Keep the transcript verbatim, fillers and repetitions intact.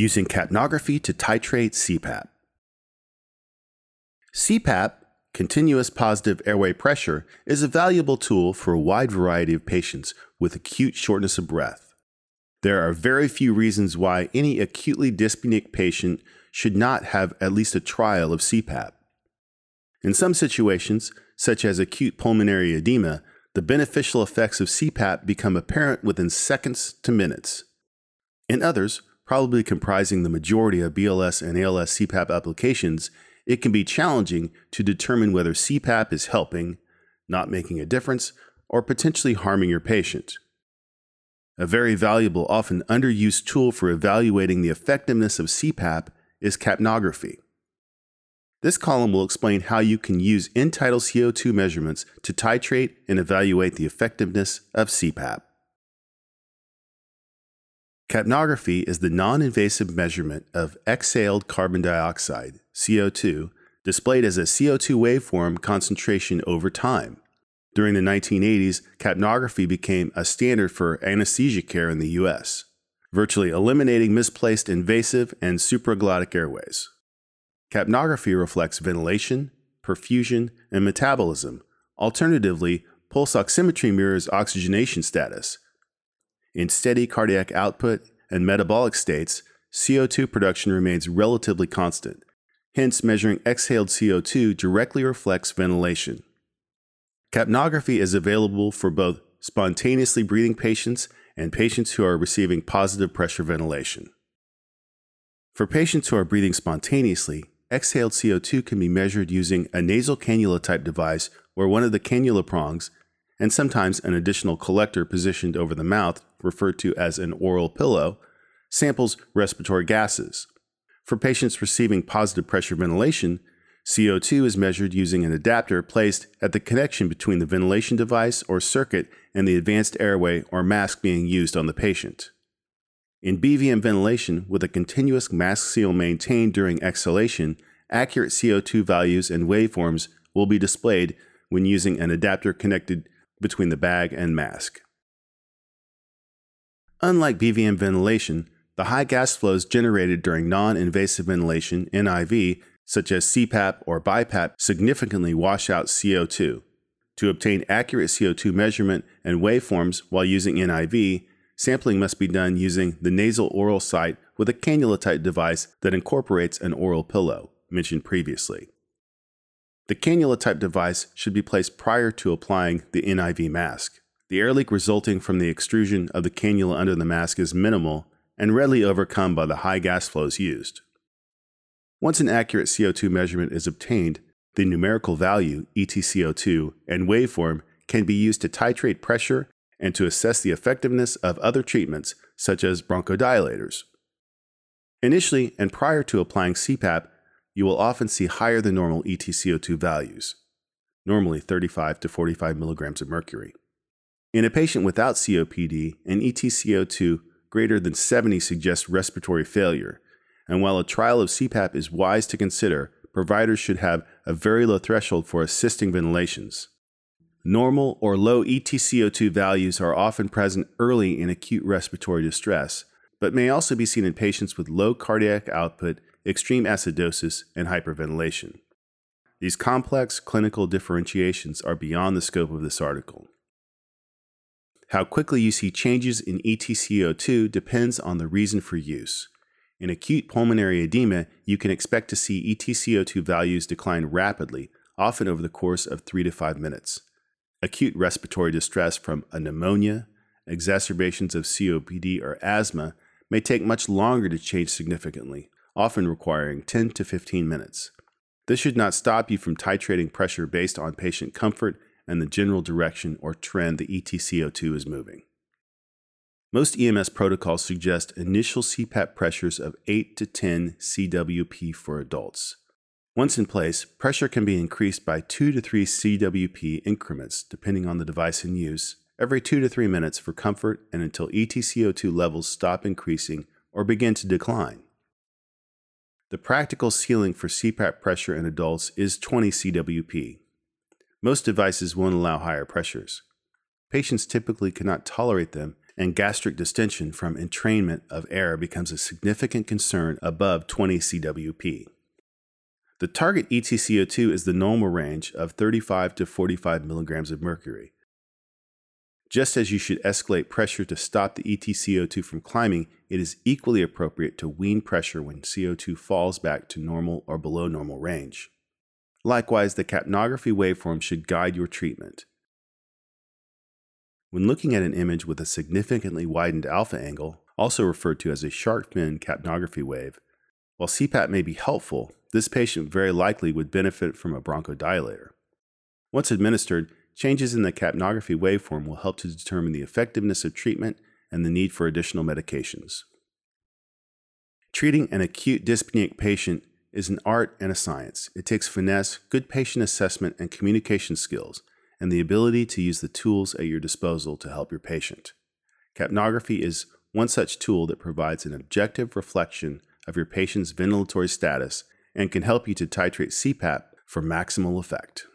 using capnography to titrate C PAP. C PAP, continuous positive airway pressure, is a valuable tool for a wide variety of patients with acute shortness of breath. There are very few reasons why any acutely dyspneic patient should not have at least a trial of C PAP. In some situations, such as acute pulmonary edema, the beneficial effects of C PAP become apparent within seconds to minutes. In others, probably comprising the majority of B L S and A L S C PAP applications, it can be challenging to determine whether C PAP is helping, not making a difference, or potentially harming your patient. A very valuable, often underused tool for evaluating the effectiveness of C PAP is capnography. This column will explain how you can use end-tidal C O two measurements to titrate and evaluate the effectiveness of C PAP. Capnography is the non-invasive measurement of exhaled carbon dioxide, C O two, displayed as a C O two waveform concentration over time. During the nineteen eighties, capnography became a standard for anesthesia care in the U S, virtually eliminating misplaced invasive and supraglottic airways. Capnography reflects ventilation, perfusion, and metabolism. Alternatively, pulse oximetry mirrors oxygenation status. In steady cardiac output and metabolic states, C O two production remains relatively constant. Hence, measuring exhaled C O two directly reflects ventilation. Capnography is available for both spontaneously breathing patients and patients who are receiving positive pressure ventilation. For patients who are breathing spontaneously, exhaled C O two can be measured using a nasal cannula-type device where one of the cannula prongs and sometimes an additional collector positioned over the mouth, referred to as an oral pillow, samples respiratory gases. For patients receiving positive pressure ventilation, C O two is measured using an adapter placed at the connection between the ventilation device or circuit and the advanced airway or mask being used on the patient. In B V M ventilation, with a continuous mask seal maintained during exhalation, accurate C O two values and waveforms will be displayed when using an adapter connected between the bag and mask. Unlike B V M ventilation, the high gas flows generated during non-invasive ventilation, N I V, such as C PAP or BiPAP, significantly wash out C O two. To obtain accurate C O two measurement and waveforms while using N I V, sampling must be done using the nasal oral site with a cannula-type device that incorporates an oral pillow, mentioned previously. The cannula-type device should be placed prior to applying the N I V mask. The air leak resulting from the extrusion of the cannula under the mask is minimal and readily overcome by the high gas flows used. Once an accurate C O two measurement is obtained, the numerical value, E T C O two, and waveform can be used to titrate pressure and to assess the effectiveness of other treatments, such as bronchodilators. Initially, and prior to applying C PAP, you will often see higher than normal E T C O two values, normally thirty-five to forty-five milligrams of mercury. In a patient without C O P D, an E T C O two greater than seventy suggests respiratory failure, and while a trial of C PAP is wise to consider, providers should have a very low threshold for assisting ventilations. Normal or low E T C O two values are often present early in acute respiratory distress, but may also be seen in patients with low cardiac output, extreme acidosis, and hyperventilation. These complex clinical differentiations are beyond the scope of this article. How quickly you see changes in E T C O two depends on the reason for use. In acute pulmonary edema, you can expect to see E T C O two values decline rapidly, often over the course of three to five minutes. Acute respiratory distress from a pneumonia, exacerbations of C O P D, or asthma may take much longer to change significantly, often requiring ten to fifteen minutes. This should not stop you from titrating pressure based on patient comfort and the general direction or trend the E T C O two is moving. Most E M S protocols suggest initial C PAP pressures of eight to ten C W P for adults. Once in place, pressure can be increased by two to three C W P increments, depending on the device in use, every two to three minutes for comfort and until E T C O two levels stop increasing or begin to decline. The practical ceiling for C PAP pressure in adults is twenty C W P. Most devices won't allow higher pressures. Patients typically cannot tolerate them and gastric distension from entrainment of air becomes a significant concern above twenty C W P. The target E T C O two is the normal range of thirty-five to forty-five milligrams of mercury. Just as you should escalate pressure to stop the E T C O two from climbing, it is equally appropriate to wean pressure when C O two falls back to normal or below normal range. Likewise, the capnography waveform should guide your treatment. When looking at an image with a significantly widened alpha angle, also referred to as a shark fin capnography wave, while C PAP may be helpful, this patient very likely would benefit from a bronchodilator. Once administered, changes in the capnography waveform will help to determine the effectiveness of treatment and the need for additional medications. Treating an acute dyspneic patient is an art and a science. It takes finesse, good patient assessment, and communication skills, and the ability to use the tools at your disposal to help your patient. Capnography is one such tool that provides an objective reflection of your patient's ventilatory status and can help you to titrate C PAP for maximal effect.